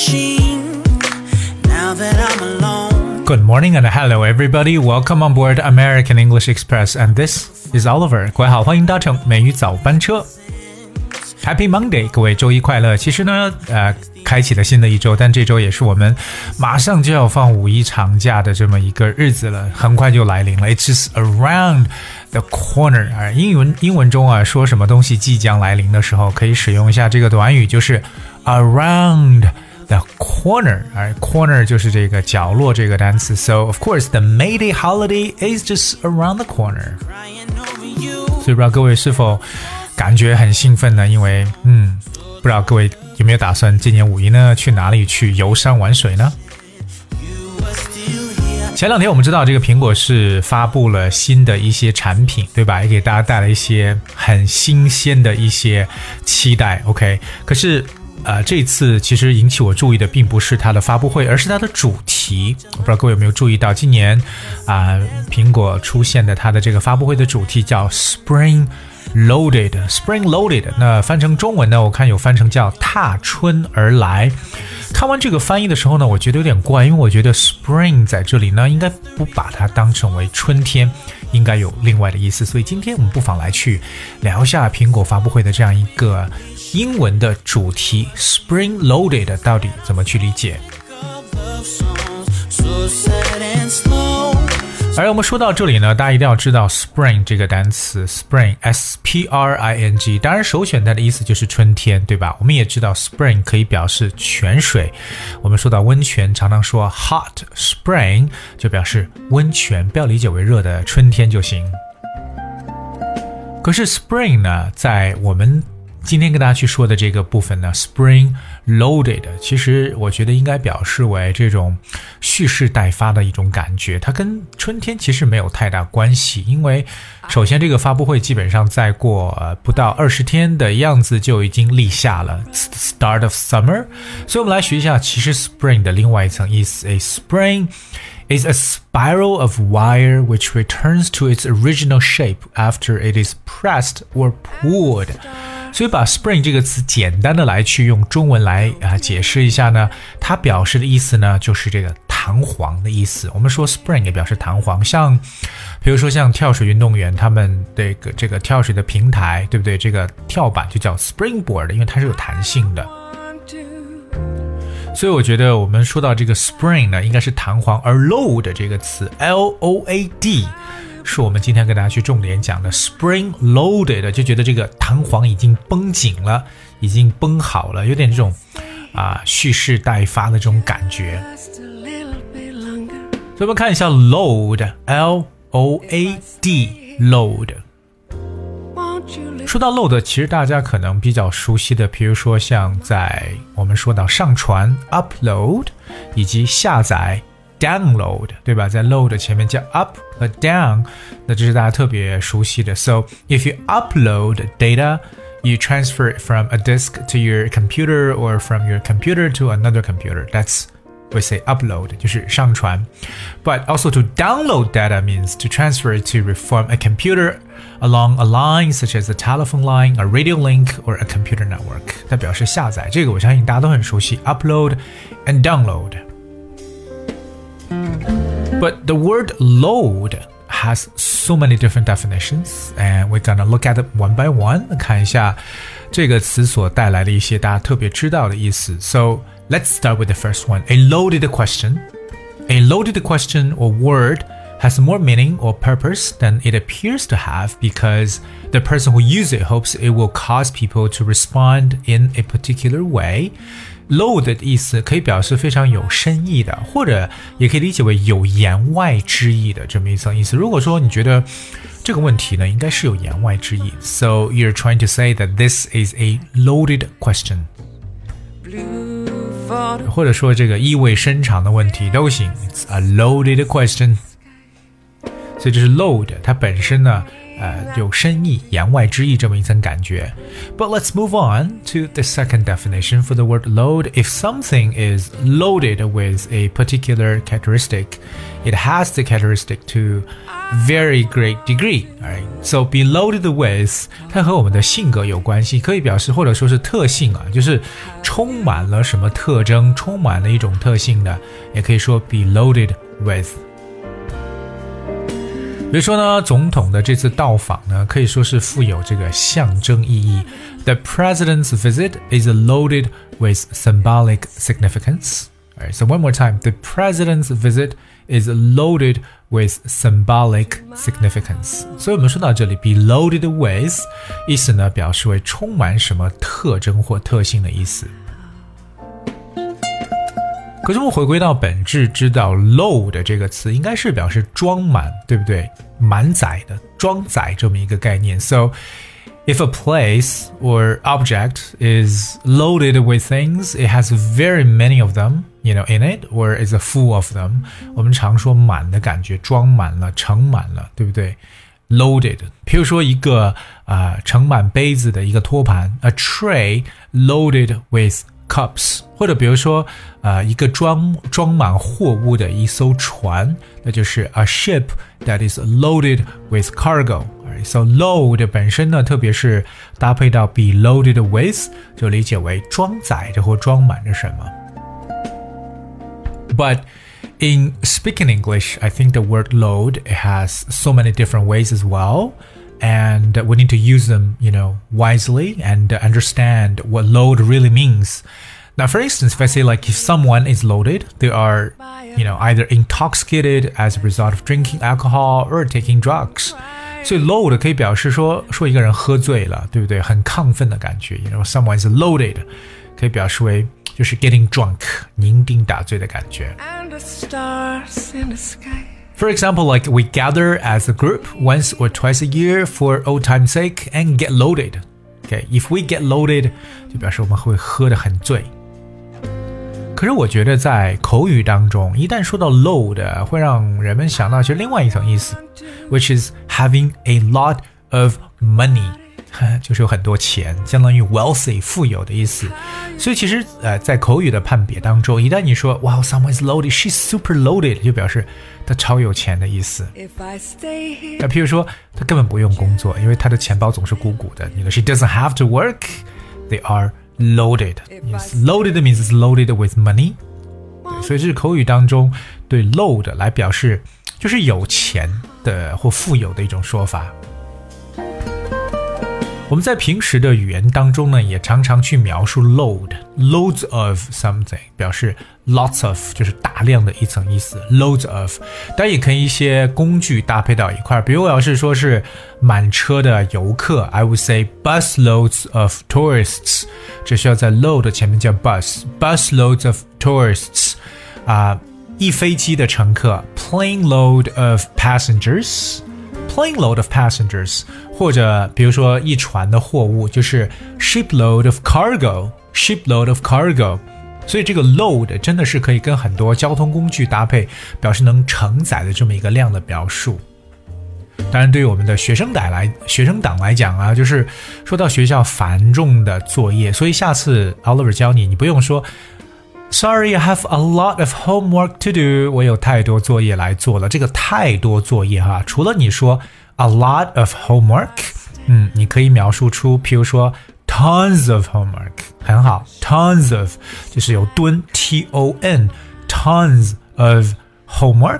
machine now that I'm alone. Good morning and hello everybody. Welcome on board American English Express and this is Oliver. 各位好，欢迎搭乘美语早班车。Happy Monday， 各位周一快乐。其实呢，开启了新的一周，但这周也是我们马上就要放五一长假的这么一个日子了，很快就来临了。It's just around the corner 啊，英文中啊，说什么东西即将来临的时候，可以使用一下这个短语，就是 around the corner 啊 ，corner 就是这个角落这个单词。So of course the May Day holiday is just around the corner。所以不知道各位是否感觉很兴奋呢，因为不知道各位有没有打算今年五一呢去哪里去游山玩水呢？前两天我们知道这个苹果是发布了新的一些产品，对吧？也给大家带来一些很新鲜的一些期待 OK， 可是这次其实引起我注意的并不是它的发布会，而是它的主题。我不知道各位有没有注意到今年苹果出现的它的这个发布会的主题叫 Spring Loaded， 那翻成中文呢，我看有翻成叫踏春而来。看完这个翻译的时候呢，我觉得有点怪，因为我觉得 spring 在这里呢应该不把它当成为春天，应该有另外的意思。所以今天我们不妨来去聊一下苹果发布会的这样一个英文的主题 Spring Loaded 到底怎么去理解。而我们说到这里呢，大家一定要知道 spring 这个单词 spring S-P-R-I-N-G， 当然首选它的意思就是春天，对吧？我们也知道 spring 可以表示泉水，我们说到温泉常常说 hot spring 就表示温泉，不要理解为热的春天就行。可是 spring 呢，在我们今天跟大家去说的这个部分呢 Spring Loaded 其实我觉得应该表示为这种蓄势待发的一种感觉，它跟春天其实没有太大关系，因为首先这个发布会基本上再过不到20天的样子就已经立夏了 Start of Summer。 所以我们来学一下其实 Spring 的另外一层意思。 A Spring is a spiral of wire which returns to its original shape after it is pressed or pulled。所以把 spring 这个词简单的来去用中文来解释一下呢，它表示的意思呢就是这个弹簧的意思。我们说 spring 也表示弹簧，像比如说像跳水运动员他们这个跳水的平台，对不对？这个跳板就叫 springboard， 因为它是有弹性的。所以我觉得我们说到这个 spring 呢，应该是弹簧，而 load 这个词 L-O-A-D。是我们今天跟大家去重点讲的 Spring Loaded， 就觉得这个弹簧已经绷紧了，已经绷好了，有点这种蓄势待发的这种感觉。所以我们看一下 Load L-O-A-D Load。 说到 Load 其实大家可能比较熟悉的，比如说像在我们说到上传 Upload 以及下载Download， 对吧？在 load 前面加 up 和 down， 那这是大家特别熟悉的。So if you upload data, you transfer it from a disk to your computer or from your computer to another computer. That's we say upload 就是上传。But also to download data means to transfer it to reform a computer along a line such as a telephone line, a radio link, or a computer network. 它表示下载，这个我相信大家都很熟悉 upload and download.But the word load has so many different definitions, and we're gonna look at it one by one. 看一下这个词所带来的一些大家特别知道的意思。So let's start with the first one, a loaded question. A loaded question or word has more meaning or purpose than it appears to have because the person who uses it hopes it will cause people to respond in a particular way.Load 的意思可以表示非常有深意的，或者也可以理解为有言外之意的这么一层意思。如果说你觉得这个问题呢，应该是有言外之意 So you're trying to say that this is a loaded question， 或者说这个意味深长的问题都行 It's a loaded question。 所以这是 load 它本身呢有深意、言外之意这么一层感觉。But let's move on to the second definition for the word load. If something is loaded with a particular characteristic, it has the characteristic to very great degree. Alright, so be loaded with 它和我们的性格有关系，可以表示或者说是特性啊，就是充满了什么特征，充满了一种特性的，也可以说 be loaded with。比如说呢，总统的这次到访呢，可以说是富有这个象征意义。The president's visit is loaded with symbolic significance. Alright, so one more time, the president's visit is loaded with symbolic significance. 所以我们说到这里 ，be loaded with 意思呢，表示为充满什么特征或特性的意思。可是我们回归到本质，知道 load 这个词应该是表示装满，对不对？满载的，装载这么一个概念。So, if a place or object is loaded with things, it has very many of them, you know, in it, or is full of them. 我们常说满的感觉，装满了，盛满了，对不对？Loaded， 比如说一个盛满杯子的一个托盘 ，a tray loaded with cups， 或者比如说一个装满货物的一艘船，那就是 a ship that is loaded with cargo。So load 本身呢，特别是搭配到 be loaded with， 就理解为装载着或装满着什么。But in speaking English, I think the word load has so many different ways as well, and we need to use them, you know, wisely and understand what load really means. Now, for instance, if I say like if someone is loaded, they are, you know, either intoxicated as a result of drinking alcohol or taking drugs. So load 可以表示说一个人喝醉了，对不对？很亢奋的感觉。You know, someone is loaded 可以表示为就是 getting drunk， 酩酊大醉的感觉。For example, like we gather as a group once or twice a year for old time's sake and get loaded. Okay, if we get loaded, 就表示我们会喝得很醉。可是我觉得在口语当中，一旦说到 load， 会让人们想到其实另外一层意思 ，which is having a lot of money。就是有很多钱，相当于 wealthy 富有的意思。所以其实在口语的判别当中，一旦你说 Wow, someone is loaded, she's super loaded， 就表示他超有钱的意思。那譬如说他根本不用工作，因为他的钱包总是鼓鼓的。你说 She doesn't have to work, they are loaded. Loaded means it's loaded with money. 所以这是口语当中对 load 来表示就是有钱的或富有的一种说法。我们在平时的语言当中呢，也常常去描述 load, loads of something， 表示 lots of 就是大量的一层意思 ，loads of。但也可以一些工具搭配到一块，比如我要是说是满车的游客 ，I would say busloads of tourists。只需要在 load 前面加 busloads of tourists。一飞机的乘客 ，plane load of passengers。Plane load of passengers， 或者比如说一船的货物，就是 shipload of cargo， shipload of cargo。所以这个 load 真的是可以跟很多交通工具搭配，表示能承载的这么一个量的描述。当然，对于我们的学生党来讲啊，就是说到学校繁重的作业，所以下次 Oliver 教你，你不用说。Sorry, I have a lot of homework to do. 我有太多作业来做了。这个太多作业哈，除了你说 a lot of homework， 你可以描述出，譬如说 tons of homework， 很好 ，tons of 就是有吨 ton， tons of homework。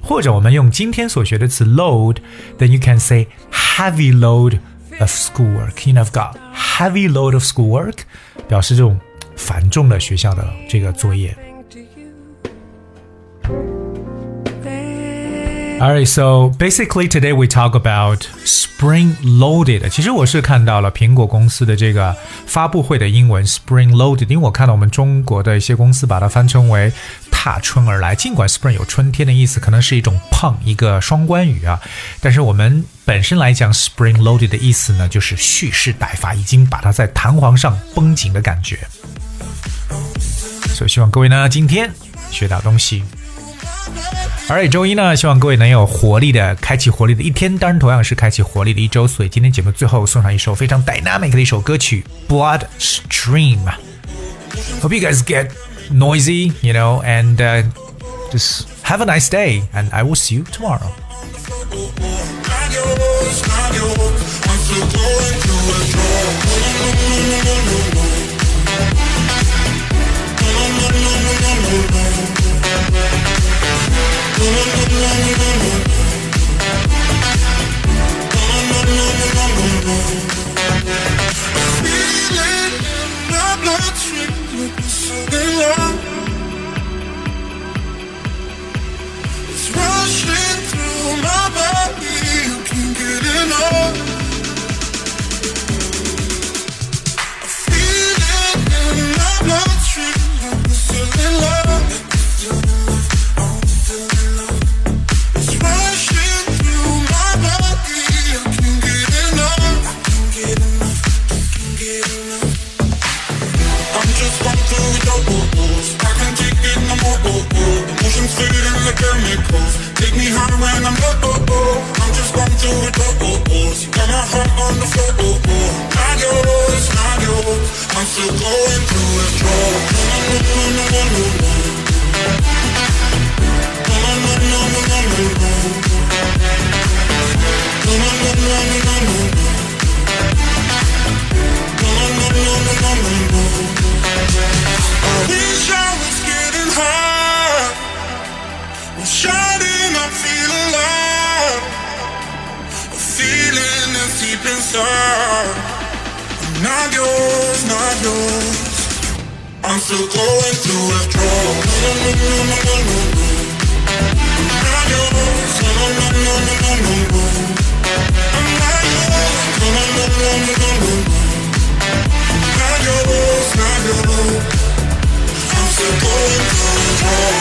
或者我们用今天所学的词 load，then you can say heavy load of schoolwork. You know, I've got heavy load of schoolwork， 表示这种繁重了学校的这个作业。Alright, so basically today we talk about Spring Loaded. 其实我是看到了苹果公司的这个发布会的英文 Spring Loaded， 因为我看到我们中国的一些公司把它翻成为踏春而来。尽管 Spring 有春天的意思，可能是一种pun，一个双关语啊，但是我们本身来讲 Spring Loaded 的意思呢，就是蓄势待发，已经把它在弹簧上绷紧的感觉。所以希望各位呢今天学到东西。而且周一呢，希望各位能有活力的开启活力的一天，当然同样是开启活力的一周。所以今天节目最后送上一首非常 dynamic 的一首歌曲 Bloodstream。 Hope you guys get noisy, you know, and just have a nice day, and I will see you tomorrow. Take me high when I'm low, oh, oh. I'm just going through it, oh, oh, oh. You got my heart on the floor, oh, oh. Not yours, not yours. I'm still going through withdrawal. I wish I was getting high. I'm shining, I feel alive. A feeling that's deep inside. I'm not yours, not yours. I'm still going through withdrawal. No, no, no, no, no, no, no. I'm not yours. No, no, no, no, no, no, no. I'm not yours. No, no, no, no, no, no, no. I'm not yours, not yours. I'm still going through withdrawal. I'm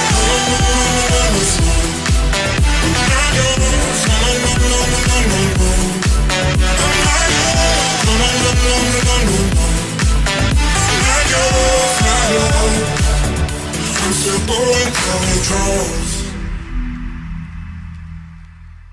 still going through withdrawal.